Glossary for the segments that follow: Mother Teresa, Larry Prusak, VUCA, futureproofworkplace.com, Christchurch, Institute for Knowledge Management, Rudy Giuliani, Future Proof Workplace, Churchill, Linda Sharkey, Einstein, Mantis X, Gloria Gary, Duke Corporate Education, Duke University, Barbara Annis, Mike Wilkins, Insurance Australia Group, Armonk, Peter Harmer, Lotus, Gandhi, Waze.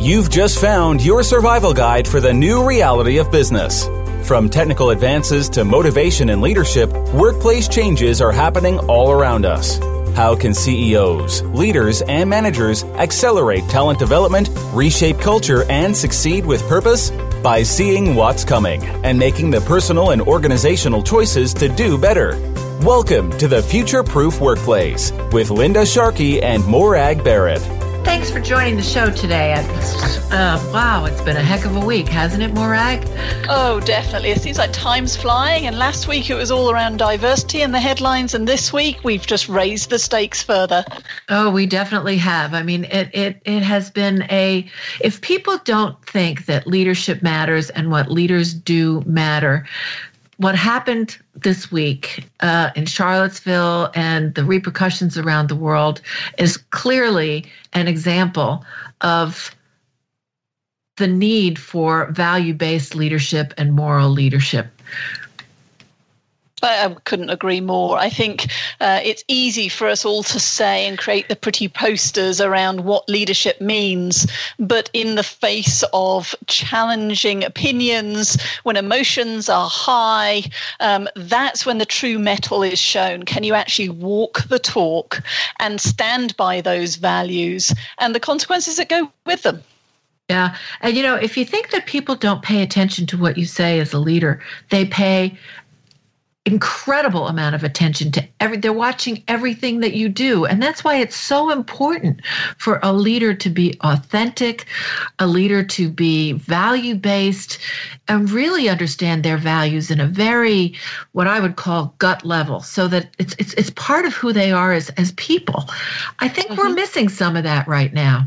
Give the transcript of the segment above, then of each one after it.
You've just found your survival guide for the new reality of business. From technical advances to motivation and leadership, workplace changes are happening all around us. How can CEOs, leaders, and managers accelerate talent development, reshape culture, and succeed with purpose? By seeing what's coming and making the personal and organizational choices to do better. Welcome to the Future Proof Workplace with Linda Sharkey and Morag Barrett. Thanks for joining the show today. Wow, it's been a heck of a week, hasn't it, Morag? Oh, definitely. It seems like time's flying. And last week it was all around diversity in the headlines. And this week we've just raised the stakes further. Oh, we definitely have. I mean, it has been if people don't think that leadership matters and what leaders do matter, what happened this week in Charlottesville and the repercussions around the world is clearly an example of the need for value-based leadership and moral leadership. I couldn't agree more. I think it's easy for us all to say and create the pretty posters around what leadership means, but in the face of challenging opinions, when emotions are high, that's when the true metal is shown. Can you actually walk the talk and stand by those values and the consequences that go with them? Yeah. And, you know, if you think that people don't pay attention to what you say as a leader, they pay incredible amount of attention to they're watching everything that you do. And that's why it's so important for a leader to be authentic, a leader to be value-based, and really understand their values in a very, what I would call gut level, so that it's part of who they are as people. I think we're missing some of that right now.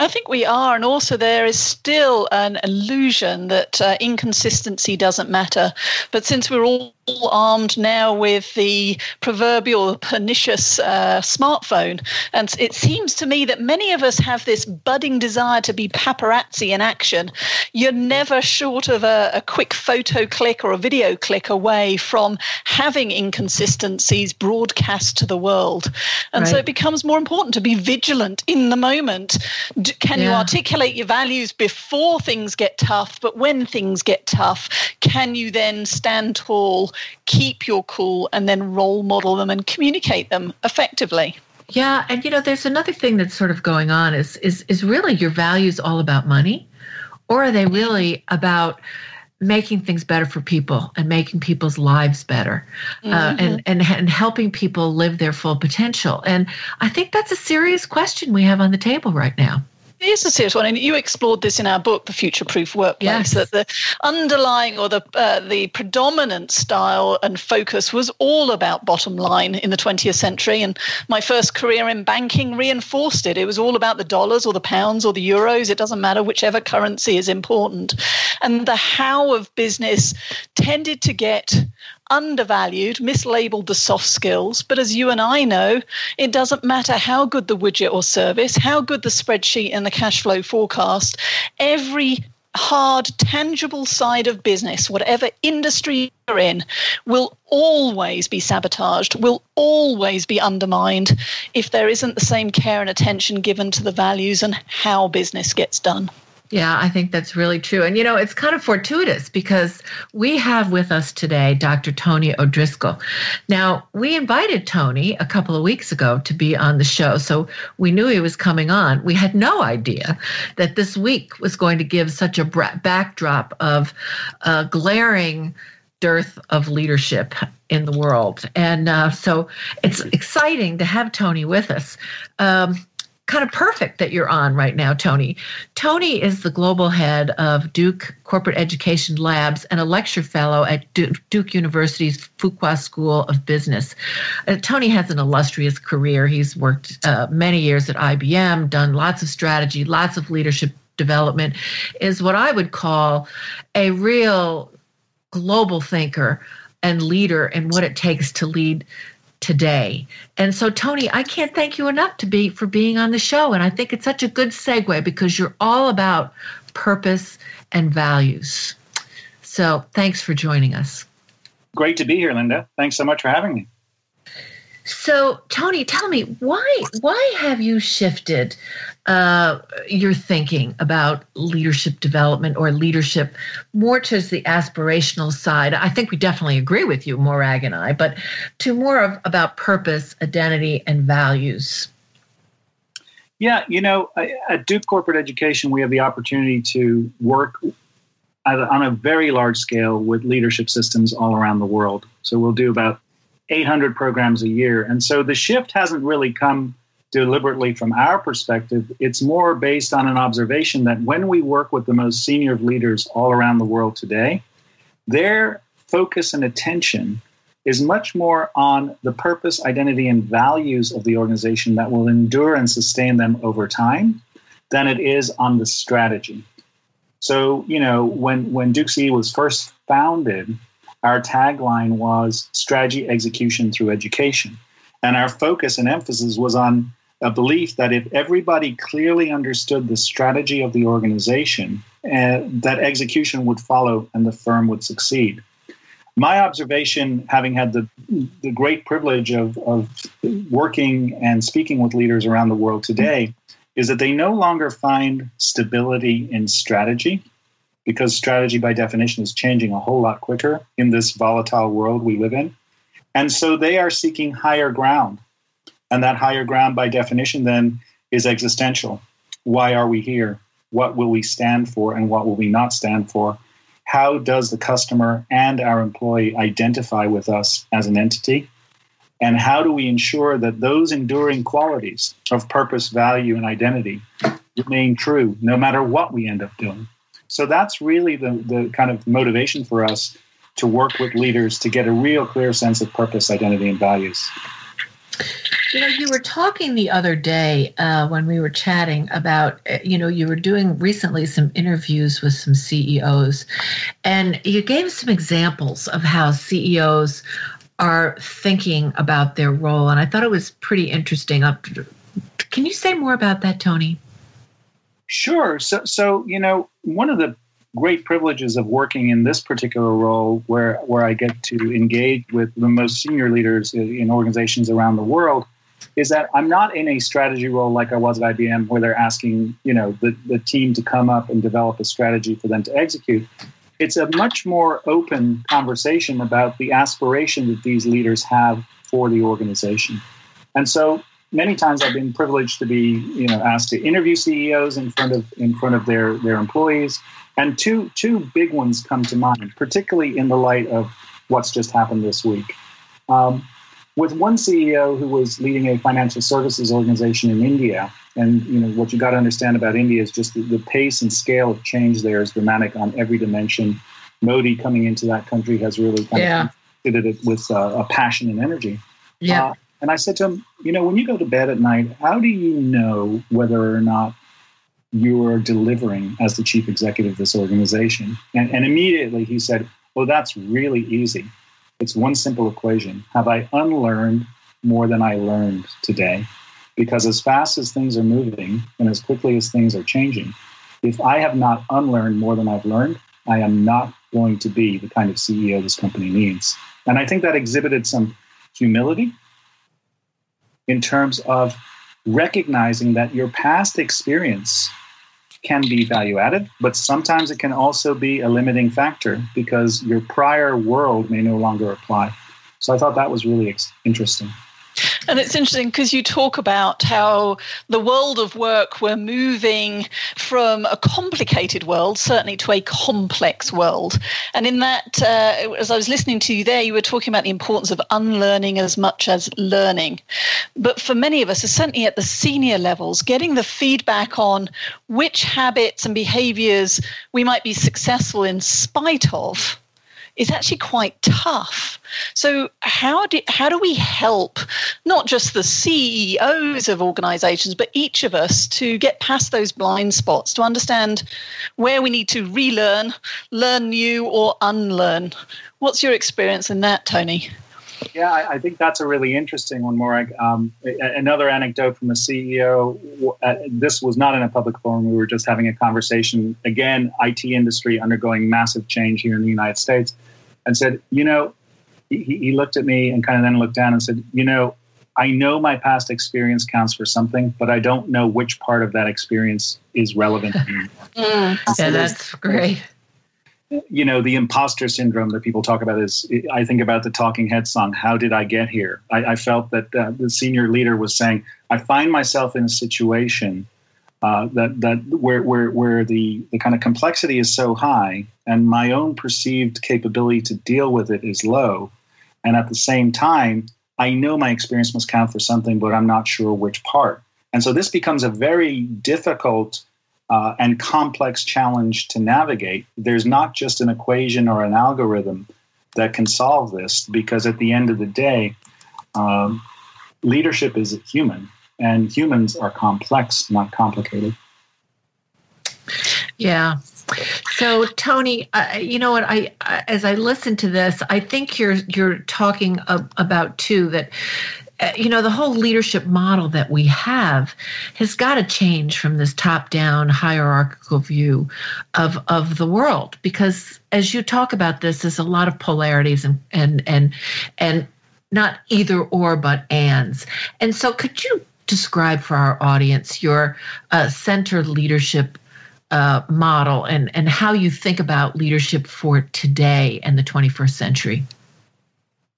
I think we are. And also there is still an illusion that inconsistency doesn't matter. But since we're all armed now with the proverbial pernicious smartphone, and it seems to me that many of us have this budding desire to be paparazzi in action. You're never short of a quick photo click or a video click away from having inconsistencies broadcast to the world. And right. So it becomes more important to be vigilant in the moment. Can you articulate your values before things get tough? But when things get tough, can you then stand tall, keep your cool, and then role model them and communicate them effectively? Yeah. And, you know, there's another thing that's sort of going on is really your values all about money? Or are they really about making things better for people and making people's lives better and helping people live their full potential? And I think that's a serious question we have on the table right now. It is a serious one, and you explored this in our book, The Future Proof Workplace, that the underlying or the predominant style and focus was all about bottom line in the 20th century, and my first career in banking reinforced it. It was all about the dollars or the pounds or the euros. It doesn't matter, whichever currency is important. And the how of business tended to get undervalued, mislabeled the soft skills. But as you and I know, it doesn't matter how good the widget or service, how good the spreadsheet and the cash flow forecast, every hard, tangible side of business, whatever industry you're in, will always be sabotaged, will always be undermined if there isn't the same care and attention given to the values and how business gets done. Yeah, I think that's really true. And, you know, it's kind of fortuitous because we have with us today Dr. Tony O'Driscoll. Now, we invited Tony a couple of weeks ago to be on the show, so we knew he was coming on. We had no idea that this week was going to give such a backdrop of glaring dearth of leadership in the world. And so it's exciting to have Tony with us. Kind of perfect that you're on right now, Tony. Tony is the global head of Duke Corporate Education Labs and a lecture fellow at Duke University's Fuqua School of Business. Tony has an illustrious career. He's worked many years at IBM, done lots of strategy, lots of leadership development, is what I would call a real global thinker and leader in what it takes to lead today. And so, Tony, I can't thank you enough for being on the show. And I think it's such a good segue because you're all about purpose and values. So thanks for joining us. Great to be here, Linda. Thanks so much for having me. So, Tony, tell me, why have you shifted your thinking about leadership development or leadership more towards the aspirational side? I think we definitely agree with you, Morag and I, but to more of about purpose, identity, and values. Yeah, you know, at Duke Corporate Education, we have the opportunity to work on a very large scale with leadership systems all around the world. So we'll do about 800 programs a year. And so the shift hasn't really come deliberately from our perspective. It's more based on an observation that when we work with the most senior of leaders all around the world today, their focus and attention is much more on the purpose, identity, and values of the organization that will endure and sustain them over time than it is on the strategy. So, you know, when Duke CE was first founded, our tagline was strategy execution through education. And our focus and emphasis was on a belief that if everybody clearly understood the strategy of the organization, that execution would follow and the firm would succeed. My observation, having had the great privilege of working and speaking with leaders around the world today, is that they no longer find stability in strategy, because strategy by definition is changing a whole lot quicker in this volatile world we live in. And so they are seeking higher ground. And that higher ground by definition then is existential. Why are we here? What will we stand for and what will we not stand for? How does the customer and our employee identify with us as an entity? And how do we ensure that those enduring qualities of purpose, value, and identity remain true no matter what we end up doing? So that's really the kind of motivation for us to work with leaders to get a real clear sense of purpose, identity, and values. You know, you were talking the other day when we were chatting about, you know, you were doing recently some interviews with some CEOs, and you gave some examples of how CEOs are thinking about their role. And I thought it was pretty interesting. Can you say more about that, Tony? Sure. So, you know, one of the great privileges of working in this particular role where I get to engage with the most senior leaders in organizations around the world is that I'm not in a strategy role like I was at IBM where they're asking, you know, the team to come up and develop a strategy for them to execute. It's a much more open conversation about the aspiration that these leaders have for the organization. And so many times I've been privileged to be, you know, asked to interview CEOs in front of their employees. And two big ones come to mind, particularly in the light of what's just happened this week. With one CEO who was leading a financial services organization in India, and you know what you got to understand about India is just the pace and scale of change there is dramatic on every dimension. Modi coming into that country has really kind of did it with a passion and energy. Yeah. And I said to him, you know, when you go to bed at night, how do you know whether or not you're delivering as the chief executive of this organization? And immediately he said, well, that's really easy. It's one simple equation. Have I unlearned more than I learned today? Because as fast as things are moving and as quickly as things are changing, if I have not unlearned more than I've learned, I am not going to be the kind of CEO this company needs. And I think that exhibited some humility in terms of recognizing that your past experience can be value added, but sometimes it can also be a limiting factor because your prior world may no longer apply. So I thought that was really interesting. And it's interesting because you talk about how the world of work, we're moving from a complicated world, certainly, to a complex world. And in that, as I was listening to you there, you were talking about the importance of unlearning as much as learning. But for many of us, certainly at the senior levels, getting the feedback on which habits and behaviors we might be successful in spite of is actually quite tough. So how do we help not just the CEOs of organizations, but each of us to get past those blind spots, to understand where we need to relearn, learn new, or unlearn? What's your experience in that, Tony? Yeah, I think that's a really interesting one, Morag. Another anecdote from a CEO, this was not in a public forum, we were just having a conversation, again, IT industry undergoing massive change here in the United States, and said, you know, he looked at me and kind of then looked down and said, you know, I know my past experience counts for something, but I don't know which part of that experience is relevant to me. Yeah, that's great. You know, the imposter syndrome that people talk about is, I think about the Talking Heads song, How Did I Get Here? I felt that the senior leader was saying, I find myself in a situation where the kind of complexity is so high and my own perceived capability to deal with it is low. And at the same time, I know my experience must count for something, but I'm not sure which part. And so this becomes a very difficult and complex challenge to navigate. There's not just an equation or an algorithm that can solve this, because at the end of the day, leadership is human, and humans are complex, not complicated. Yeah. So, Tony, you know what? I as I listen to this, I think you're talking about too that. You know, the whole leadership model that we have has got to change from this top-down hierarchical view of the world, because as you talk about this, there's a lot of polarities and not either or, but ands. And so could you describe for our audience your center leadership model and how you think about leadership for today and the 21st century?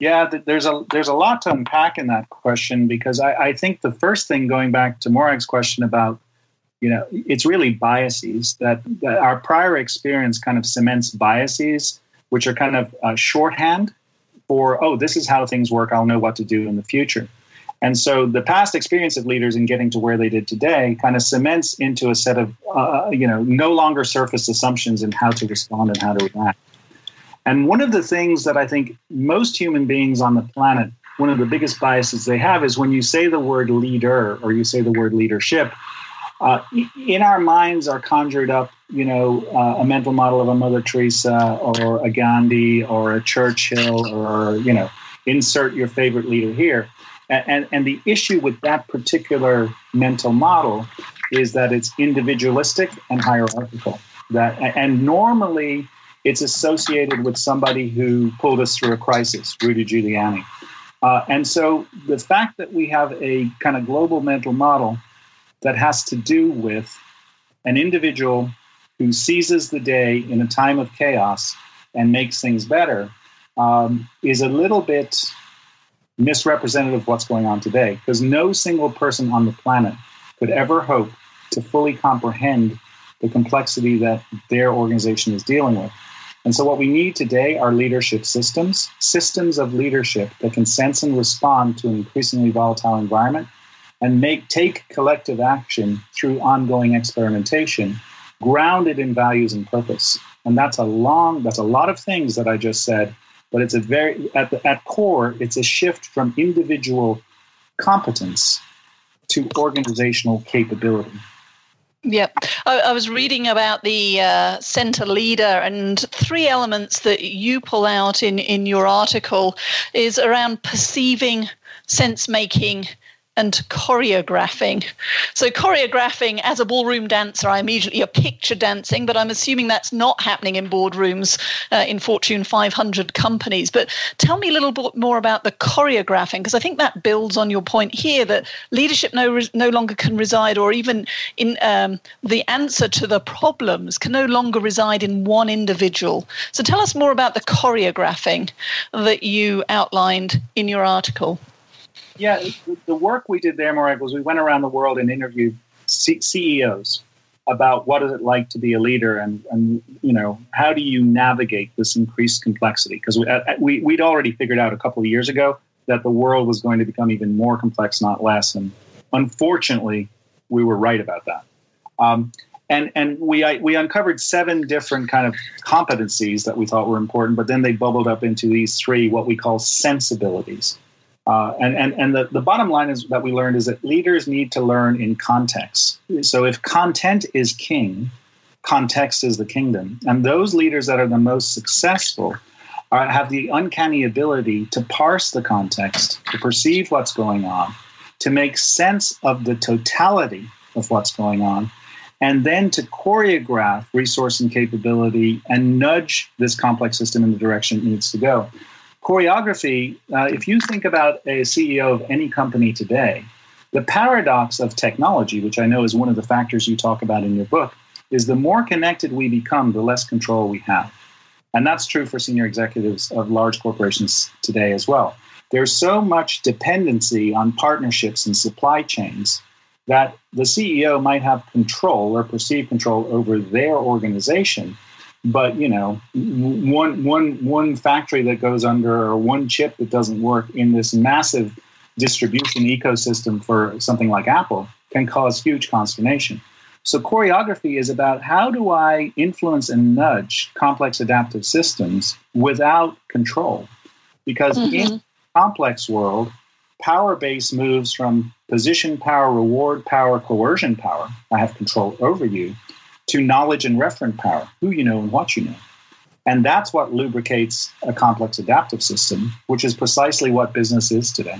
Yeah, there's a lot to unpack in that question, because I think the first thing, going back to Morag's question about, you know, it's really biases, that our prior experience kind of cements biases, which are kind of shorthand for, oh, this is how things work, I'll know what to do in the future. And so the past experience of leaders in getting to where they did today kind of cements into a set of, no longer surface assumptions in how to respond and how to react. And one of the things that I think most human beings on the planet, one of the biggest biases they have is when you say the word leader or you say the word leadership, in our minds are conjured up, a mental model of a Mother Teresa or a Gandhi or a Churchill or, insert your favorite leader here. And the issue with that particular mental model is that it's individualistic and hierarchical. And normally, it's associated with somebody who pulled us through a crisis, Rudy Giuliani. And so the fact that we have a kind of global mental model that has to do with an individual who seizes the day in a time of chaos and makes things better is a little bit misrepresentative of what's going on today, because no single person on the planet could ever hope to fully comprehend the complexity that their organization is dealing with. And so what we need today are leadership systems, systems of leadership that can sense and respond to an increasingly volatile environment and take collective action through ongoing experimentation, grounded in values and purpose. And that's a lot of things that I just said, but it's at core, it's a shift from individual competence to organizational capability. Yep. I was reading about the center leader, and three elements that you pull out in your article is around perceiving, sense-making, and choreographing. So choreographing, as a ballroom dancer, I immediately picture dancing, but I'm assuming that's not happening in boardrooms in Fortune 500 companies. But tell me a little bit more about the choreographing, because I think that builds on your point here that leadership no longer can reside, or even in the answer to the problems can no longer reside in one individual. So tell us more about the choreographing that you outlined in your article. Yeah, the work we did there, Morag, was we went around the world and interviewed CEOs about what is it like to be a leader and how do you navigate this increased complexity? Because we'd already figured out a couple of years ago that the world was going to become even more complex, not less. And unfortunately, we were right about that. And we uncovered 7 different kind of competencies that we thought were important, but then they bubbled up into these 3 what we call sensibilities. And the bottom line is that we learned is that leaders need to learn in context. So if content is king, context is the kingdom. And those leaders that are the most successful have the uncanny ability to parse the context, to perceive what's going on, to make sense of the totality of what's going on, and then to choreograph resource and capability and nudge this complex system in the direction it needs to go. Choreography, if you think about a CEO of any company today, the paradox of technology, which I know is one of the factors you talk about in your book, is the more connected we become, the less control we have. And that's true for senior executives of large corporations today as well. There's so much dependency on partnerships and supply chains that the CEO might have control or perceived control over their organization. But, you know, one factory that goes under or one chip that doesn't work in this massive distribution ecosystem for something like Apple can cause huge consternation. So choreography is about how do I influence and nudge complex adaptive systems without control? Because in a complex world, power-based moves from position power, reward power, coercion power, I have control over you, to knowledge and referent power, who you know and what you know. And that's what lubricates a complex adaptive system, which is precisely what business is today.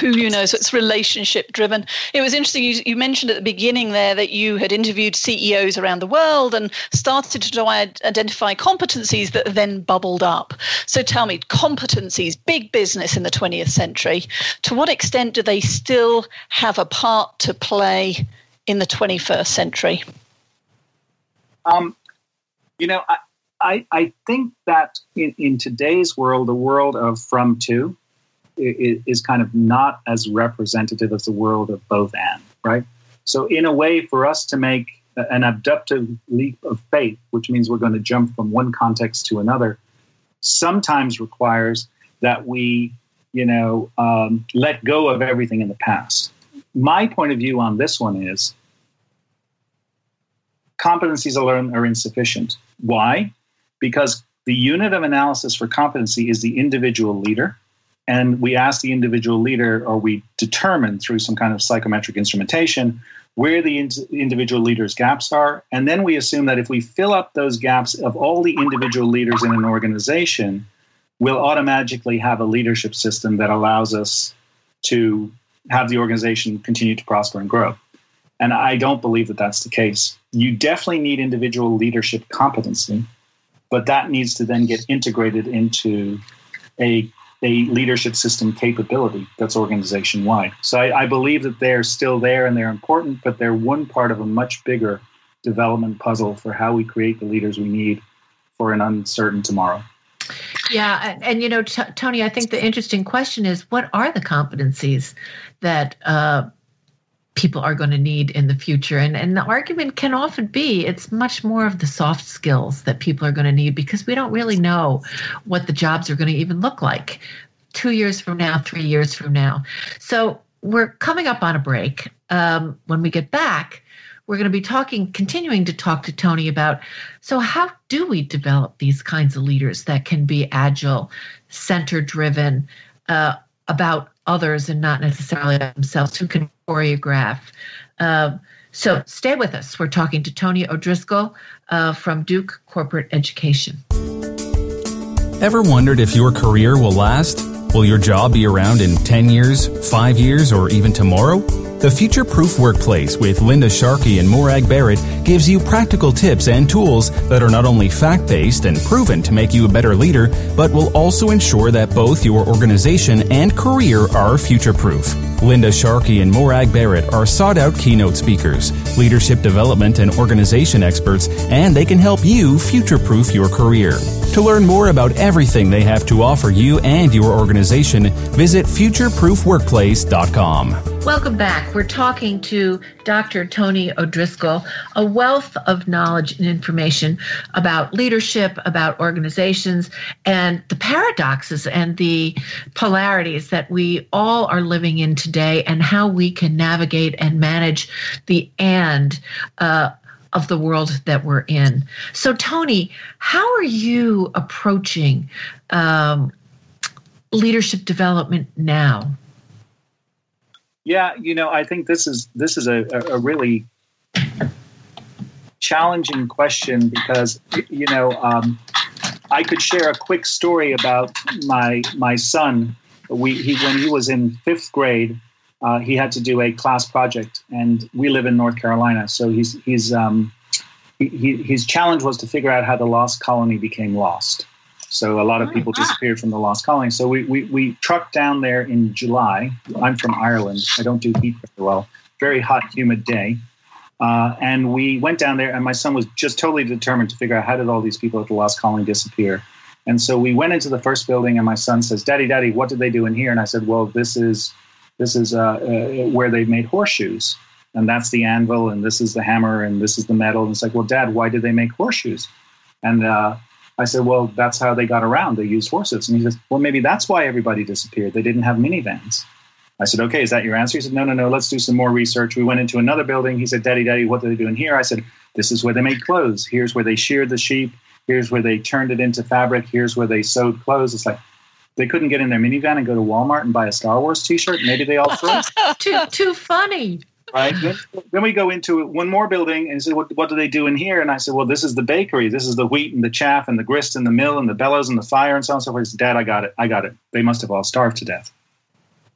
Who you know, so it's relationship driven. It was interesting, you mentioned at the beginning there that you had interviewed CEOs around the world and started to identify competencies that then bubbled up. So tell me, competencies, big business in the 20th century, to what extent do they still have a part to play in the 21st century? I think that in today's world, the world of from to, is kind of not as representative as the world of both and, right? So in a way, for us to make an abductive leap of faith, which means we're going to jump from one context to another, sometimes requires that we, let go of everything in the past. My point of view on this one is competencies alone are insufficient. Why? Because the unit of analysis for competency is the individual leader. And we ask the individual leader, or we determine through some kind of psychometric instrumentation, where the individual leader's gaps are. And then we assume that if we fill up those gaps of all the individual leaders in an organization, we'll automatically have a leadership system that allows us to have the organization continue to prosper and grow. And I don't believe that that's the case. You definitely need individual leadership competency, but that needs to then get integrated into a leadership system capability that's organization-wide. So I believe that they're still there and they're important, but they're one part of a much bigger development puzzle for how we create the leaders we need for an uncertain tomorrow. Yeah. And Tony, I think the interesting question is, what are the competencies that people are going to need in the future? And the argument can often be it's much more of the soft skills that people are going to need, because we don't really know what the jobs are going to even look like 2 years from now, 3 years from now. So we're coming up on a break. When we get back, we're going to be continuing to talk to Tony about, so how do we develop these kinds of leaders that can be agile, center-driven, about others and not necessarily themselves, who can choreograph. So stay with us. We're talking to Tony O'Driscoll from Duke Corporate Education. Ever wondered if your career will last? Will your job be around in 10 years, 5 years, or even tomorrow? The Future Proof Workplace with Linda Sharkey and Morag Barrett gives you practical tips and tools that are not only fact-based and proven to make you a better leader, but will also ensure that both your organization and career are future-proof. Linda Sharkey and Morag Barrett are sought-out keynote speakers, leadership development and organization experts, and they can help you future-proof your career. To learn more about everything they have to offer you and your organization, visit futureproofworkplace.com. Welcome back. We're talking to Dr. Tony O'Driscoll, a wealth of knowledge and information about leadership, about organizations, and the paradoxes and the polarities that we all are living in today, and how we can navigate and manage the of the world that we're in. So, Tony, how are you approaching leadership development now? Yeah, I think this is a really challenging question, because I could share a quick story about my son. When he was in fifth grade, he had to do a class project, and we live in North Carolina. So his challenge was to figure out how the lost colony became lost. So a lot of people disappeared from the Lost Colony. So we trucked down there in July. I'm from Ireland. I don't do heat very well. Very hot, humid day. And we went down there, and my son was just totally determined to figure out how did all these people at the Lost Colony disappear. And so we went into the first building, and my son says, Daddy, what did they do in here? And I said, well, this is where they've made horseshoes. And that's the anvil, and this is the hammer, and this is the metal. And it's like, well, Dad, why did they make horseshoes? And I said, well, that's how they got around. They used horses. And he says, well, maybe that's why everybody disappeared. They didn't have minivans. I said, okay, is that your answer? He said, no, let's do some more research. We went into another building. He said, Daddy, what do they do in here? I said, this is where they made clothes. Here's where they sheared the sheep. Here's where they turned it into fabric. Here's where they sewed clothes. It's like, they couldn't get in their minivan and go to Walmart and buy a Star Wars T-shirt. Maybe they all froze. Too funny. Right. Then we go into one more building and say, what do they do in here? And I said, well, this is the bakery. This is the wheat and the chaff and the grist and the mill and the bellows and the fire and so on and so forth. I said, Dad, I got it. They must have all starved to death.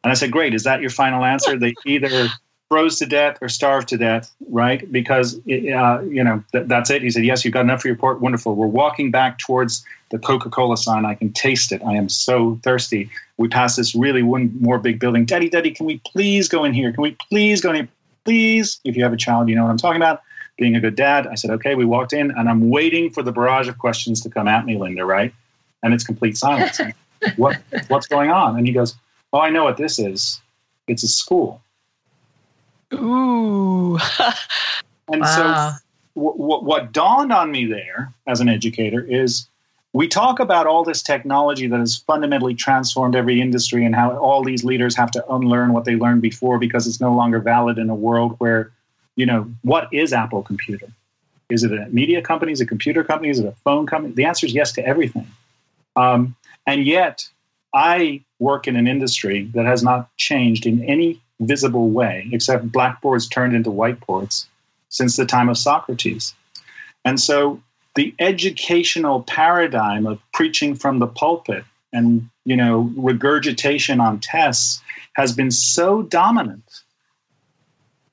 And I said, great, is that your final answer? They either froze to death or starved to death, right? Because, that's it. He said, yes, you've got enough for your port. Wonderful. We're walking back towards the Coca-Cola sign. I can taste it. I am so thirsty. We pass this really one more big building. Daddy, can we please go in here? Can we please go in here? Please, if you have a child, you know what I'm talking about. Being a good dad. I said, okay, we walked in, and I'm waiting for the barrage of questions to come at me, Linda, right? And it's complete silence. What's going on? And he goes, oh, I know what this is. It's a school. Ooh. And wow. So what dawned on me there as an educator is we talk about all this technology that has fundamentally transformed every industry and how all these leaders have to unlearn what they learned before because it's no longer valid in a world where, what is Apple Computer? Is it a media company? Is it a computer company? Is it a phone company? The answer is yes to everything. And yet I work in an industry that has not changed in any visible way, except blackboards turned into whiteboards since the time of Socrates. And so the educational paradigm of preaching from the pulpit and, regurgitation on tests has been so dominant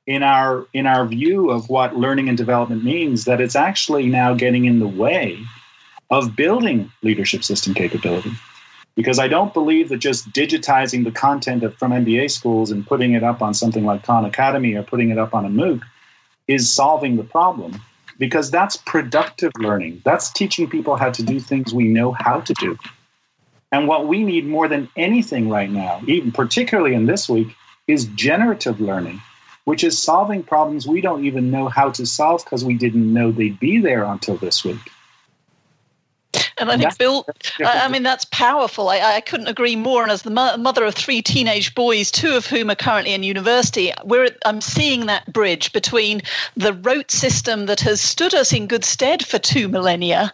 in our view of what learning and development means that it's actually now getting in the way of building leadership system capability. Because I don't believe that just digitizing the content from MBA schools and putting it up on something like Khan Academy or putting it up on a MOOC is solving the problem, because that's productive learning. That's teaching people how to do things we know how to do. And what we need more than anything right now, even particularly in this week, is generative learning, which is solving problems we don't even know how to solve because we didn't know they'd be there until this week. And I think, Bill, that's powerful. I couldn't agree more. And as the mother of three teenage boys, two of whom are currently in university, I'm seeing that bridge between the rote system that has stood us in good stead for 2 millennia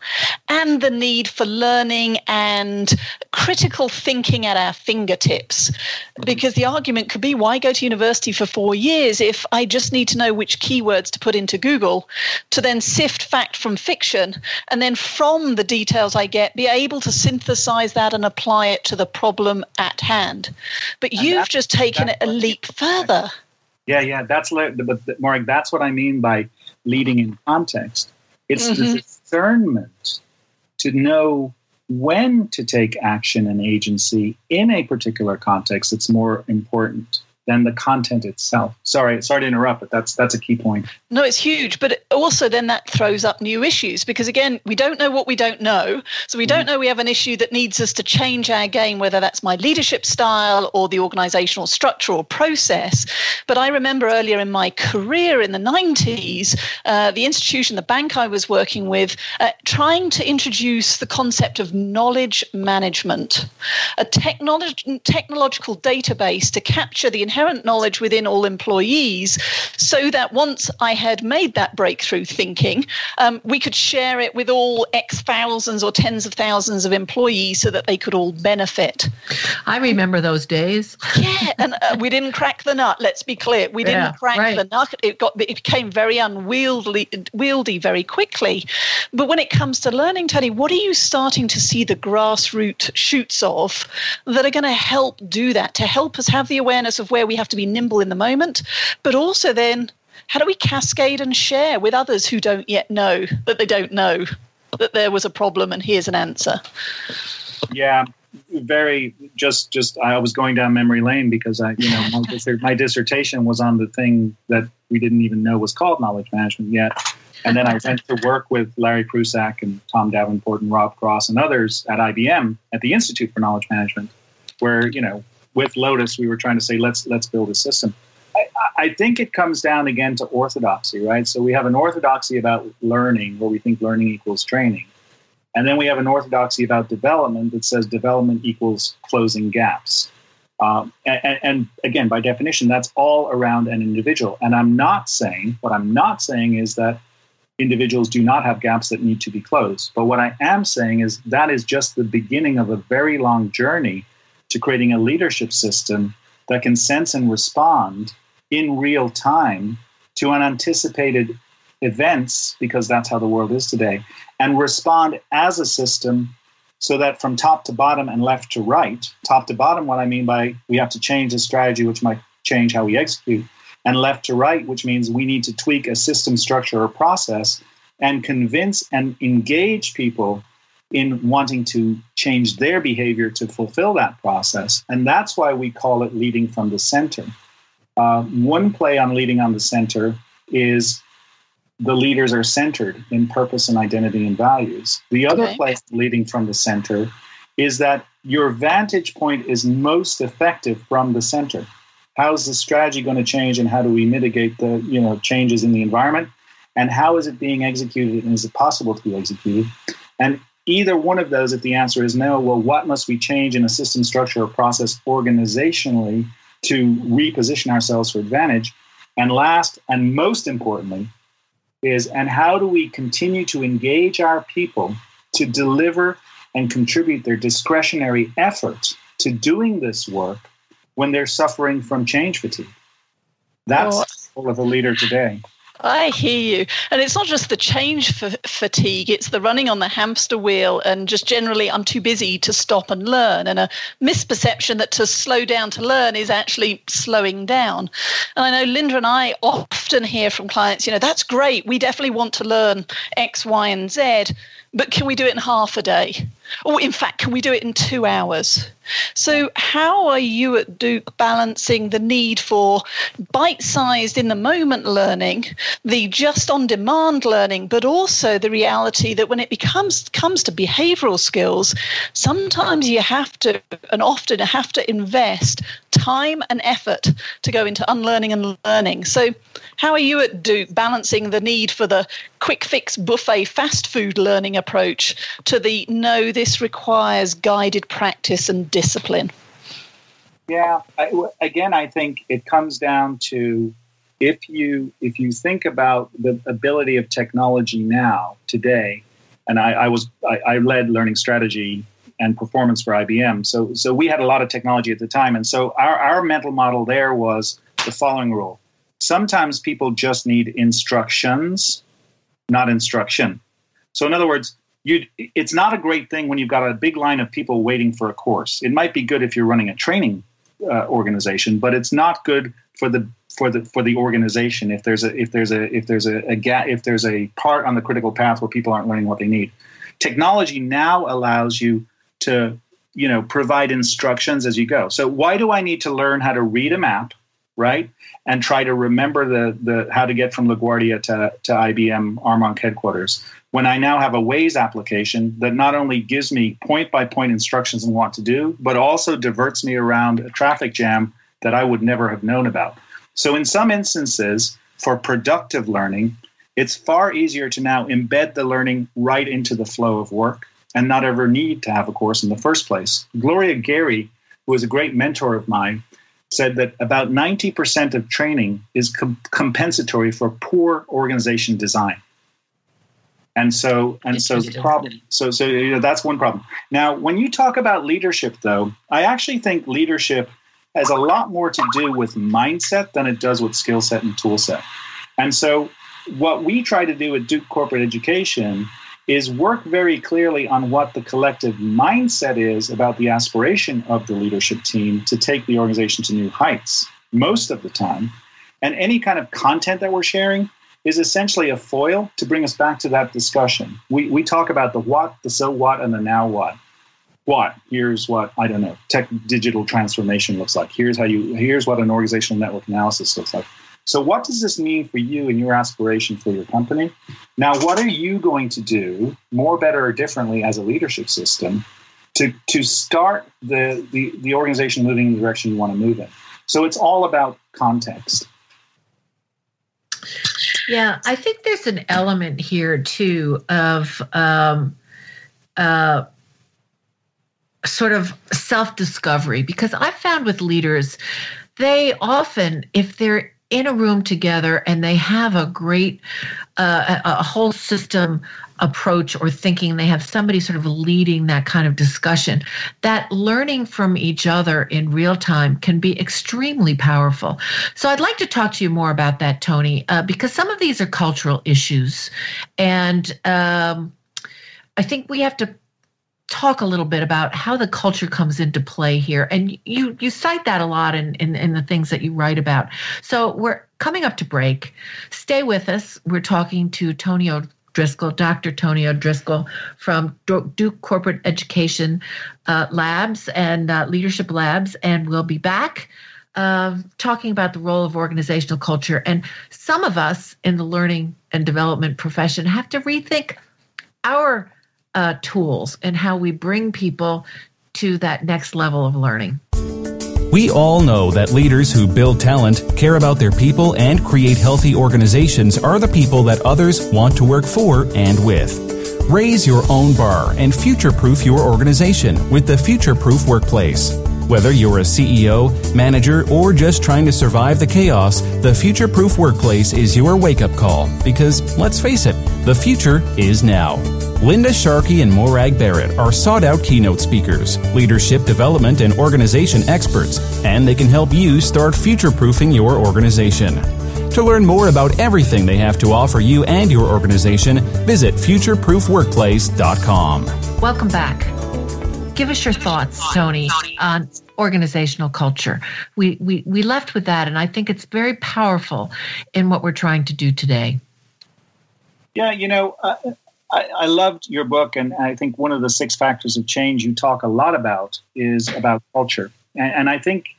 and the need for learning and critical thinking at our fingertips. Because the argument could be, why go to university for 4 years if I just need to know which keywords to put into Google to then sift fact from fiction, and then from the details I get, be able to synthesize that and apply it to the problem at hand. But you've just taken it a leap further. Yeah. But Morag, that's what I mean by leading in context. It's the discernment to know when to take action and agency in a particular context that's more important than the content itself. Sorry to interrupt, but that's a key point. No, it's huge. But also then that throws up new issues because, again, we don't know what we don't know. So we don't know we have an issue that needs us to change our game, whether that's my leadership style or the organizational structure or process. But I remember earlier in my career in the 90s, the institution, the bank I was working with, trying to introduce the concept of knowledge management, a technological database to capture the inherent knowledge within all employees, so that once I had made that breakthrough thinking, we could share it with all X thousands or tens of thousands of employees so that they could all benefit. I remember those days. Yeah, and we didn't crack the nut, let's be clear. We didn't crack the nut. It became very unwieldy very quickly. But when it comes to learning, Tony, what are you starting to see the grassroots shoots of that are going to help do that, to help us have the awareness of where we have to be nimble in the moment, but also then how do we cascade and share with others who don't yet know that they don't know? that there was a problem and here's an answer. Yeah, very just I was going down memory lane because my dissertation was on the thing that we didn't even know was called knowledge management yet. And then I went to work with Larry Prusak and Tom Davenport and Rob Cross and others at IBM at the Institute for Knowledge Management, where, with Lotus, we were trying to say, let's build a system. I think it comes down again to orthodoxy, right? So we have an orthodoxy about learning where we think learning equals training. And then we have an orthodoxy about development that says development equals closing gaps. And again, by definition, that's all around an individual. And what I'm not saying is that individuals do not have gaps that need to be closed. But what I am saying is that is just the beginning of a very long journey to creating a leadership system that can sense and respond in real time to unanticipated events, because that's how the world is today, and respond as a system so that from top to bottom and left to right, top to bottom, what I mean by we have to change the strategy, which might change how we execute, and left to right, which means we need to tweak a system, structure, or process and convince and engage people in wanting to change their behavior to fulfill that process. And that's why we call it leading from the center. One play on leading on the center is the leaders are centered in purpose and identity and values. The other play leading from the center is that your vantage point is most effective from the center. How's the strategy going to change and how do we mitigate the changes in the environment? And how is it being executed and is it possible to be executed? And either one of those, if the answer is no, well, what must we change in a system, structure, or process organizationally to reposition ourselves for advantage? And last and most importantly is, and how do we continue to engage our people to deliver and contribute their discretionary effort to doing this work when they're suffering from change fatigue? That's all of a leader today. I hear you. And it's not just the change fatigue, it's the running on the hamster wheel and just generally I'm too busy to stop and learn, and a misperception that to slow down to learn is actually slowing down. And I know Linda and I often hear from clients, that's great, we definitely want to learn X, Y, and Z, but can we do it in half a day? Or in fact, can we do it in 2 hours? So how are you at Duke balancing the need for bite-sized in the moment learning, the just on-demand learning, but also the reality that when it comes to behavioral skills, sometimes you have to and often have to invest time and effort to go into unlearning and learning. So how are you at Duke balancing the need for the quick fix buffet fast food learning approach to the no, this requires guided practice and discipline? Yeah, I think it comes down to if you think about the ability of technology now, today, and I led learning strategy and performance for IBM. So we had a lot of technology at the time. And so our mental model there was the following rule. Sometimes people just need instructions, not instruction. So in other words, it's not a great thing when you've got a big line of people waiting for a course. It might be good if you're running a training organization, but it's not good for the organization if there's a part on the critical path where people aren't learning what they need. Technology now allows you to, provide instructions as you go. So why do I need to learn how to read a map, right? And try to remember the how to get from LaGuardia to IBM Armonk headquarters when I now have a Waze application that not only gives me point-by-point instructions on what to do, but also diverts me around a traffic jam that I would never have known about. So in some instances, for productive learning, it's far easier to now embed the learning right into the flow of work and not ever need to have a course in the first place. Gloria Gary, who is a great mentor of mine, said that about 90% of training is compensatory for poor organization design. And so the problem. So that's one problem. Now, when you talk about leadership, though, I actually think leadership has a lot more to do with mindset than it does with skill set and tool set. And so what we try to do at Duke Corporate Education is work very clearly on what the collective mindset is about the aspiration of the leadership team to take the organization to new heights most of the time. And any kind of content that we're sharing is essentially a foil to bring us back to that discussion. We talk about the what, the so what, and the now what. What, here's what, I don't know, tech digital transformation looks like. Here's what an organizational network analysis looks like. So what does this mean for you and your aspiration for your company? Now, what are you going to do more, better, or differently as a leadership system to start the organization moving in the direction you want to move in? So it's all about context. Yeah, I think there's an element here, too, of sort of self-discovery, because I found with leaders, they often, if they're in a room together and they have a great, a whole system approach or thinking, they have somebody sort of leading that kind of discussion, that learning from each other in real time can be extremely powerful. So I'd like to talk to you more about that, Tony, because some of these are cultural issues. And I think we have to talk a little bit about how the culture comes into play here. And you cite that a lot in the things that you write about. So we're coming up to break. Stay with us. We're talking to Tony O'Driscoll, Dr. Tony O'Driscoll from Duke Corporate Education Labs and Leadership Labs. And we'll be back talking about the role of organizational culture. And some of us in the learning and development profession have to rethink our tools and how we bring people to that next level of learning. We all know that leaders who build talent, care about their people, and create healthy organizations are the people that others want to work for and with. Raise your own bar and future-proof your organization with the Future Proof Workplace. Whether you're a CEO, manager, or just trying to survive the chaos, the Future Proof Workplace is your wake-up call because, let's face it, the future is now. Linda Sharkey and Morag Barrett are sought-out keynote speakers, leadership development and organization experts, and they can help you start future-proofing your organization. To learn more about everything they have to offer you and your organization, visit futureproofworkplace.com. Welcome back. Give us your thoughts, Tony, on organizational culture. We left with that, and I think it's very powerful in what we're trying to do today. Yeah, I loved your book, and I think one of the 6 factors of change you talk a lot about is about culture. And I think,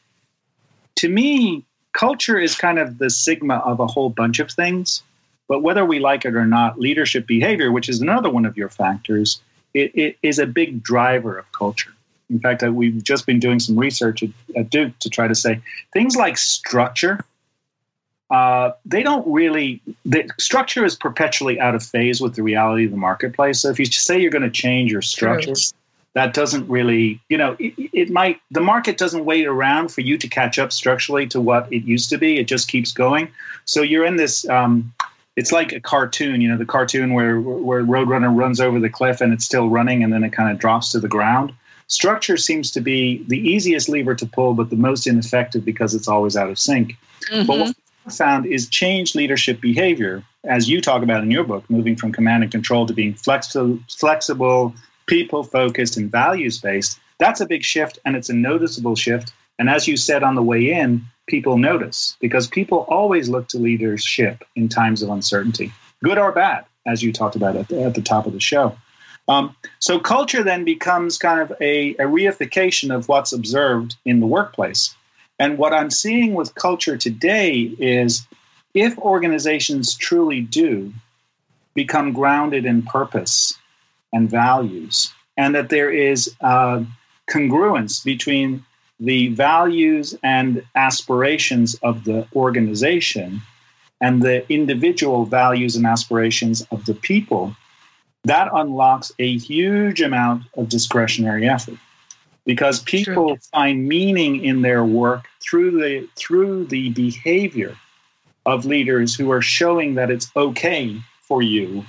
to me, culture is kind of the sigma of a whole bunch of things. But whether we like it or not, leadership behavior, which is another one of your factors, it is a big driver of culture. In fact, we've just been doing some research at Duke to try to say things like structure, structure is perpetually out of phase with the reality of the marketplace. So if you say you're going to change your structure, that doesn't really, the market doesn't wait around for you to catch up structurally to what it used to be. It just keeps going. So you're in this, it's like a cartoon, the cartoon where Roadrunner runs over the cliff and it's still running and then it kind of drops to the ground. Structure seems to be the easiest lever to pull, but the most ineffective because it's always out of sync. Mm-hmm. But what I found is change leadership behavior, as you talk about in your book, moving from command and control to being flexible, people-focused, and values-based. That's a big shift, and it's a noticeable shift. And as you said on the way in, people notice because people always look to leadership in times of uncertainty, good or bad, as you talked about at the top of the show. So culture then becomes kind of a reification of what's observed in the workplace. And what I'm seeing with culture today is if organizations truly do become grounded in purpose and values, and that there is congruence between the values and aspirations of the organization and the individual values and aspirations of the people, that unlocks a huge amount of discretionary effort because people find meaning in their work through the behavior of leaders who are showing that it's okay for you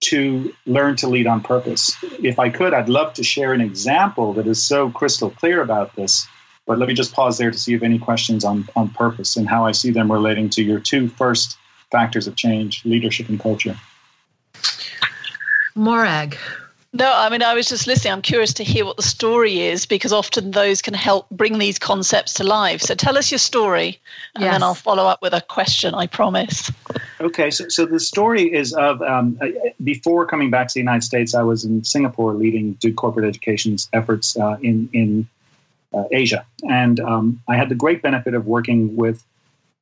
to learn to lead on purpose. If I could, I'd love to share an example that is so crystal clear about this, but let me just pause there to see if any questions on purpose and how I see them relating to your 2 first factors of change, leadership and culture. Morag, No, I mean, I was just listening. I'm curious to hear what the story is, because often those can help bring these concepts to life. So tell us your story, and yes, then I'll follow up with a question, I promise. Okay, so the story is of, before coming back to the United States, I was in Singapore leading Duke Corporate Education's efforts in Asia. And I had the great benefit of working with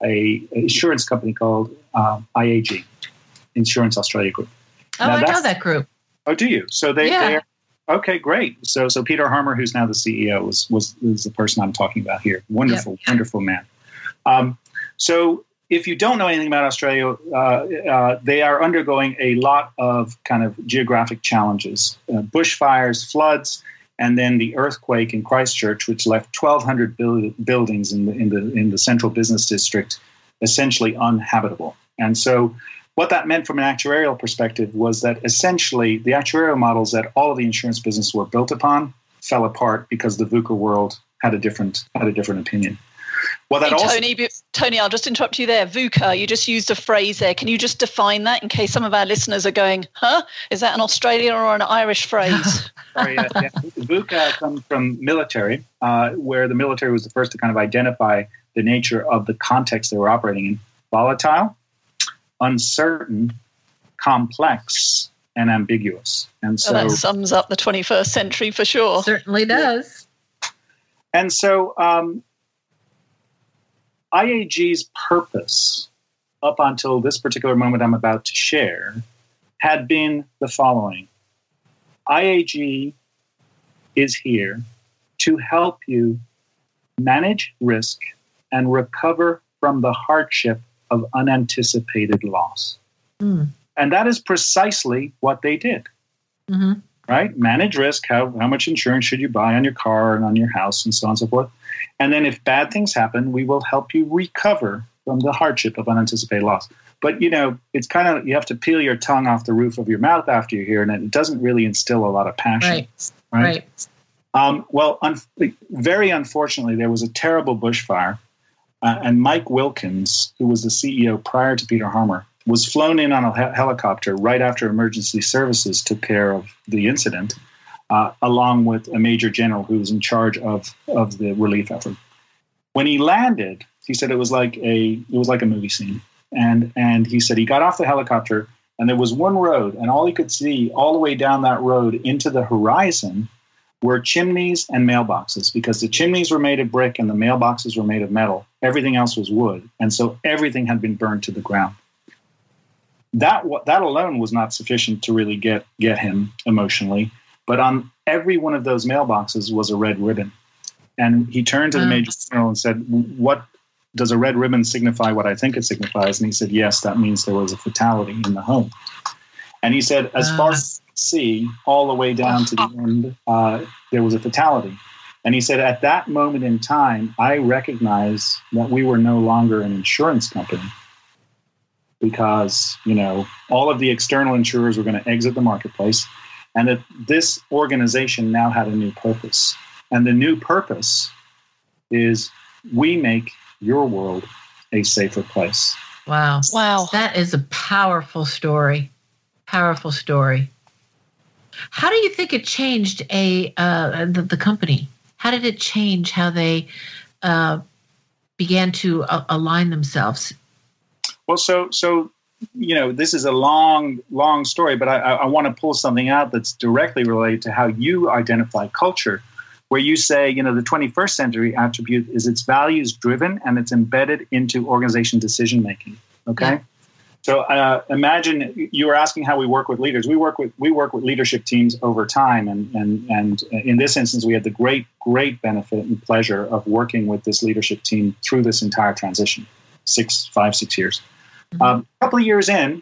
an insurance company called IAG, Insurance Australia Group. Oh, now, I know that group. Oh, do you? So they, yeah, they are, okay, great. So Peter Harmer, who's now the CEO, was the person I'm talking about here. Wonderful, yep, wonderful man. So if you don't know anything about Australia, they are undergoing a lot of kind of geographic challenges, bushfires, floods, and then the earthquake in Christchurch, which left 1,200 buildings in the central business district essentially uninhabitable. And so what that meant from an actuarial perspective was that essentially the actuarial models that all of the insurance business were built upon fell apart because the VUCA world had a different opinion. Well, that Tony, I'll just interrupt you there. VUCA, you just used a phrase there. Can you just define that in case some of our listeners are going, huh? Is that an Australian or an Irish phrase? Sorry, yeah. VUCA comes from military, where the military was the first to kind of identify the nature of the context they were operating in. Volatile, uncertain, complex, and ambiguous. And so that sums up the 21st century for sure. Certainly does. And so IAG's purpose up until this particular moment I'm about to share had been the following. IAG is here to help you manage risk and recover from the hardship of unanticipated loss. Mm. And that is precisely what they did, mm-hmm, right? Manage risk, how much insurance should you buy on your car and on your house and so on and so forth. And then if bad things happen, we will help you recover from the hardship of unanticipated loss. But, you know, it's kind of, you have to peel your tongue off the roof of your mouth after you hear it, and it doesn't really instill a lot of passion. Right. Well, very unfortunately, there was a terrible bushfire. And Mike Wilkins, who was the CEO prior to Peter Harmer, was flown in on a helicopter right after emergency services took care of the incident, along with a major general who was in charge of the relief effort. When he landed, he said it was like a movie scene. And he said he got off the helicopter and there was one road, and all he could see all the way down that road into the horizon were chimneys and mailboxes, because the chimneys were made of brick and the mailboxes were made of metal. Everything else was wood. And so everything had been burned to the ground. That alone was not sufficient to really get him emotionally. But on every one of those mailboxes was a red ribbon. And he turned to the major general and said, "What does a red ribbon signify? What I think it signifies?" And he said, "Yes, that means there was a fatality in the home." And he said, as far as see, all the way down to the end, there was a fatality. And he said, at that moment in time, I recognized that we were no longer an insurance company, because, you know, all of the external insurers were going to exit the marketplace, and that this organization now had a new purpose. And the new purpose is, we make your world a safer place. Wow. That is a powerful story. Powerful story. How do you think it changed the company? How did it change how they began to align themselves? Well, so you know, this is a long story, but I want to pull something out that's directly related to how you identify culture, where you say, you know, the 21st century attribute is it's values-driven and it's embedded into organization decision-making, okay? Yeah. So imagine you were asking how we work with leaders. We work with leadership teams over time, and in this instance, we had the great benefit and pleasure of working with this leadership team through this entire transition, 6 years. Mm-hmm. A couple of years in,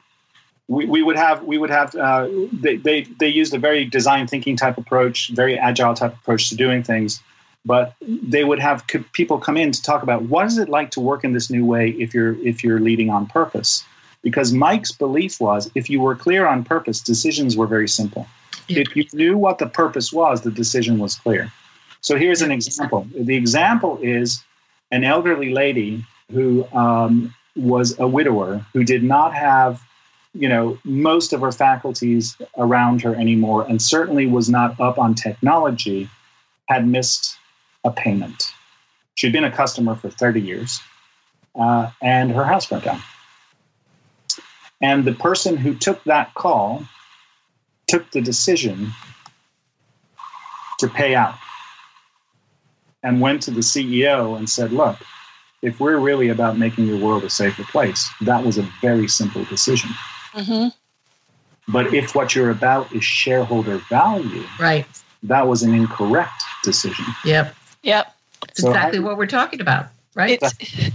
we would have they used a very design thinking type approach, very agile type approach to doing things. But they would have people come in to talk about what is it like to work in this new way if you're leading on purpose. Because Mike's belief was, if you were clear on purpose, decisions were very simple. Yeah. If you knew what the purpose was, the decision was clear. So here's an example. The example is an elderly lady who was a widower who did not have you know, most of her faculties around her anymore, and certainly was not up on technology, had missed a payment. She'd been a customer for 30 years, and her house burnt down. And the person who took that call took the decision to pay out and went to the CEO and said, look, if we're really about making your world a safer place, that was a very simple decision. Mm-hmm. But if what you're about is shareholder value, right, that was an incorrect decision. Yep. Yep. That's so exactly what we're talking about, right? It's the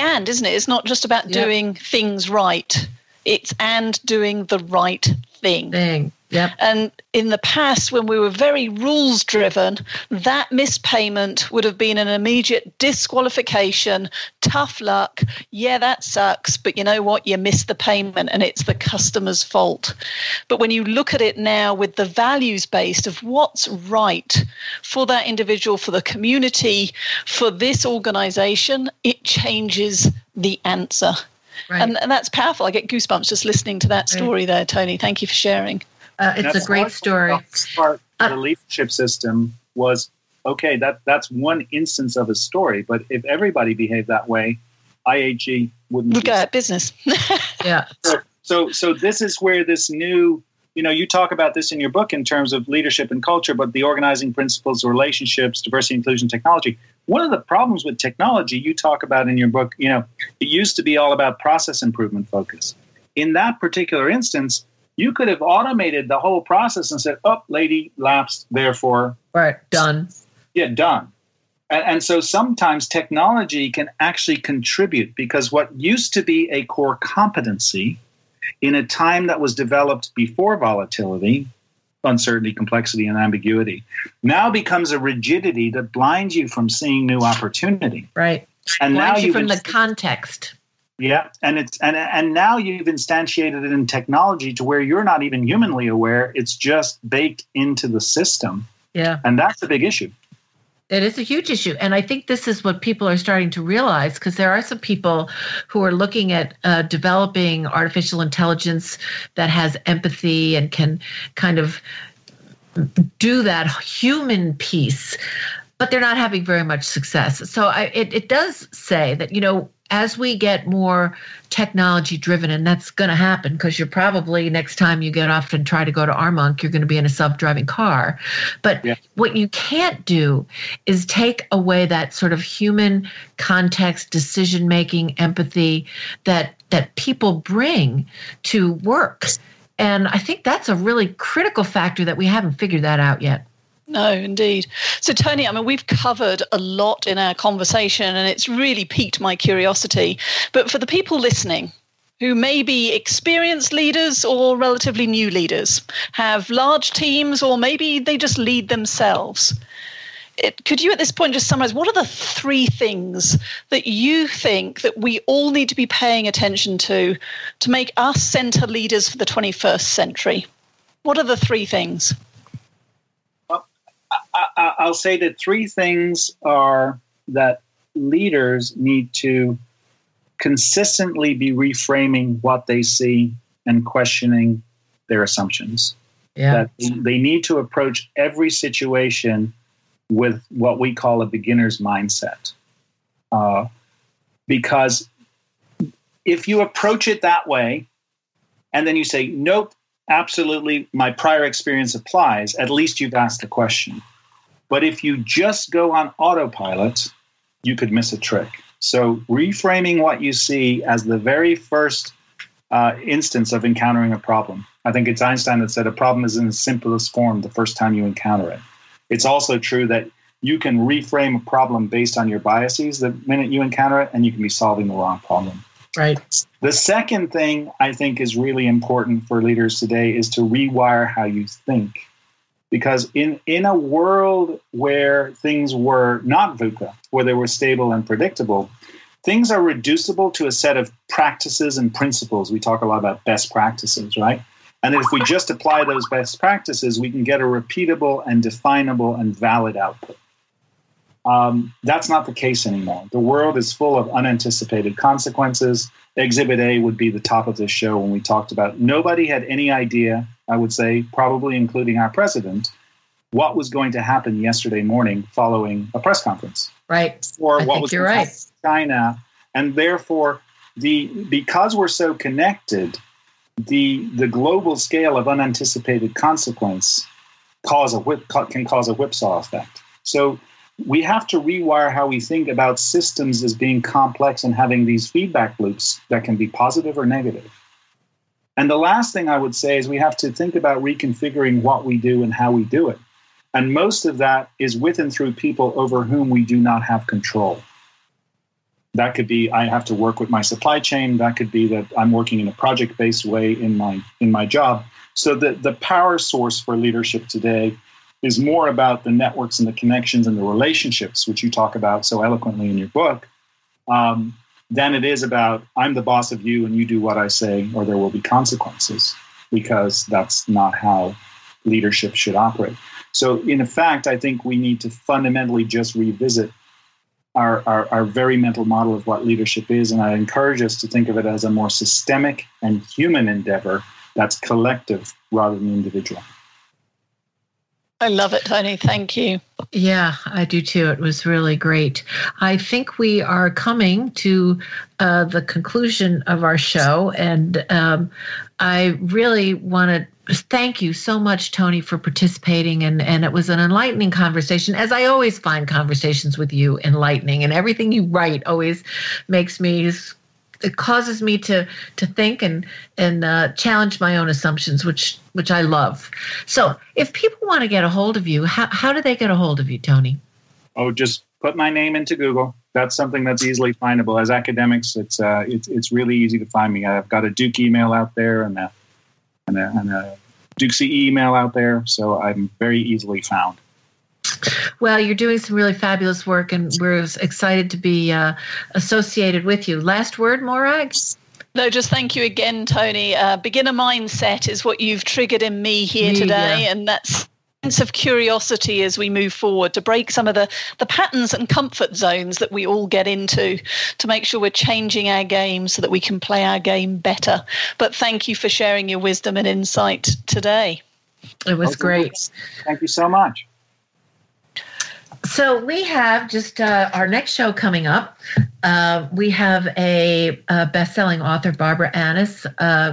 and, isn't it? It's not just about doing things right. It's and doing the right thing. Yep. And in the past, when we were very rules-driven, that missed payment would have been an immediate disqualification, tough luck, yeah, that sucks, but you know what? You missed the payment and it's the customer's fault. But when you look at it now with the values-based of what's right for that individual, for the community, for this organization, it changes the answer. Right. And that's powerful. I get goosebumps just listening to that story there, Tony. Thank you for sharing. It's a great story. The leadership system was, okay, that's one instance of a story, but if everybody behaved that way, IAG wouldn't be. We'd go out of business. Yeah. So this is where this new, you know, you talk about this in your book in terms of leadership and culture, but the organizing principles, relationships, diversity, inclusion, technology. One of the problems with technology you talk about in your book, you know, it used to be all about process improvement focus. In that particular instance, you could have automated the whole process and said, oh, lady lapsed, therefore. Right, done. Yeah, done. And so sometimes technology can actually contribute, because what used to be a core competency in a time that was developed before volatility, uncertainty, complexity, and ambiguity, now becomes a rigidity that blinds you from seeing new opportunity. Right. And blinds now you from the context. Yeah, and it's and now you've instantiated it in technology to where you're not even humanly aware. It's just baked into the system. Yeah. And that's a big issue. It is a huge issue. And I think this is what people are starting to realize, because there are some people who are looking at developing artificial intelligence that has empathy and can kind of do that human piece, but they're not having very much success. So it does say that, you know, as we get more technology driven, and that's going to happen, because you're probably, next time you get off and try to go to Armonk, you're going to be in a self-driving car. But what you can't do is take away that sort of human context, decision-making, empathy that people bring to work. And I think that's a really critical factor that we haven't figured that out yet. No, indeed. So, Tony, I mean, we've covered a lot in our conversation and it's really piqued my curiosity. But for the people listening who may be experienced leaders or relatively new leaders, have large teams, or maybe they just lead themselves, could you at this point just summarize what are the three things that you think that we all need to be paying attention to make us center leaders for the 21st century? What are the three things? I'll say that three things are that leaders need to consistently be reframing what they see and questioning their assumptions. Yeah. That they need to approach every situation with what we call a beginner's mindset. Because if you approach it that way and then you say, nope, absolutely, my prior experience applies, at least you've asked a question. But if you just go on autopilot, you could miss a trick. So reframing what you see as the very first instance of encountering a problem. I think it's Einstein that said a problem is in the simplest form the first time you encounter it. It's also true that you can reframe a problem based on your biases the minute you encounter it, and you can be solving the wrong problem. Right. The second thing I think is really important for leaders today is to rewire how you think. Because in a world where things were not VUCA, where they were stable and predictable, things are reducible to a set of practices and principles. We talk a lot about best practices, right? And if we just apply those best practices, we can get a repeatable and definable and valid output. That's not the case anymore. The world is full of unanticipated consequences. Exhibit A would be the top of this show when we talked about nobody had any idea, I would say, probably including our president, what was going to happen yesterday morning following a press conference. Right. Or what was going to happen in China. And therefore, because we're so connected, the global scale of unanticipated consequence can cause a whipsaw effect. So we have to rewire how we think about systems as being complex and having these feedback loops that can be positive or negative. And the last thing I would say is we have to think about reconfiguring what we do and how we do it. And most of that is with and through people over whom we do not have control. That could be I have to work with my supply chain. That could be that I'm working in a project-based way in my job. So the power source for leadership today is more about the networks and the connections and the relationships, which you talk about so eloquently in your book, than it is about I'm the boss of you and you do what I say or there will be consequences, because that's not how leadership should operate. So in fact, I think we need to fundamentally just revisit our very mental model of what leadership is. And I encourage us to think of it as a more systemic and human endeavor that's collective rather than individual. I love it, Tony. Thank you. Yeah, I do too. It was really great. I think we are coming to the conclusion of our show. And I really want to thank you so much, Tony, for participating. And it was an enlightening conversation, as I always find conversations with you enlightening. And everything you write always makes me... It causes me to think and challenge my own assumptions, which I love. So if people want to get a hold of you, how do they get a hold of you, Tony? Oh, just put my name into Google. That's something that's easily findable. As academics, it's really easy to find me. I've got a Duke email out there and a Duke CE email out there, so I'm very easily found. Well, you're doing some really fabulous work, and we're excited to be associated with you. Last word, Morag? No, just thank you again, Tony. Beginner mindset is what you've triggered in me here today, yeah. And that's sense of curiosity as we move forward to break some of the patterns and comfort zones that we all get into, to make sure we're changing our game so that we can play our game better. But thank you for sharing your wisdom and insight today. It was great. Thank you so much. So we have just our next show coming up. We have a best-selling author, Barbara Annis,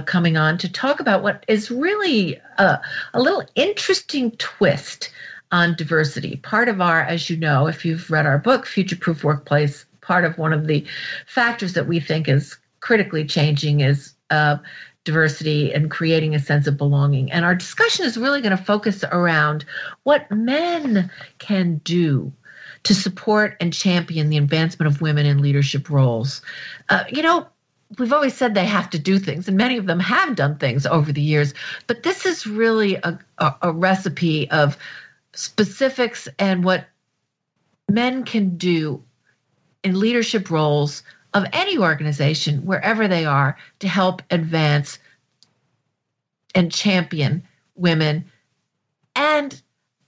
coming on to talk about what is really a little interesting twist on diversity. Part of our, as you know, if you've read our book, Future Proof Workplace, part of one of the factors that we think is critically changing is diversity and creating a sense of belonging. And our discussion is really going to focus around what men can do to support and champion the advancement of women in leadership roles. We've always said they have to do things, and many of them have done things over the years, but this is really a recipe of specifics and what men can do in leadership roles of any organization, wherever they are, to help advance and champion women and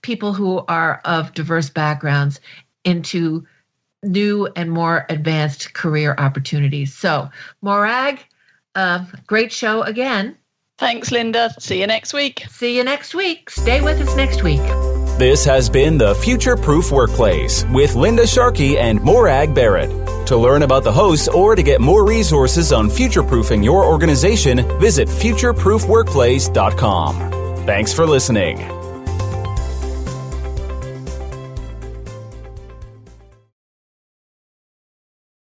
people who are of diverse backgrounds into new and more advanced career opportunities. So, Morag, great show again. Thanks, Linda. See you next week. See you next week. Stay with us next week. This has been the Future Proof Workplace with Linda Sharkey and Morag Barrett. To learn about the hosts or to get more resources on future-proofing your organization, visit futureproofworkplace.com. Thanks for listening.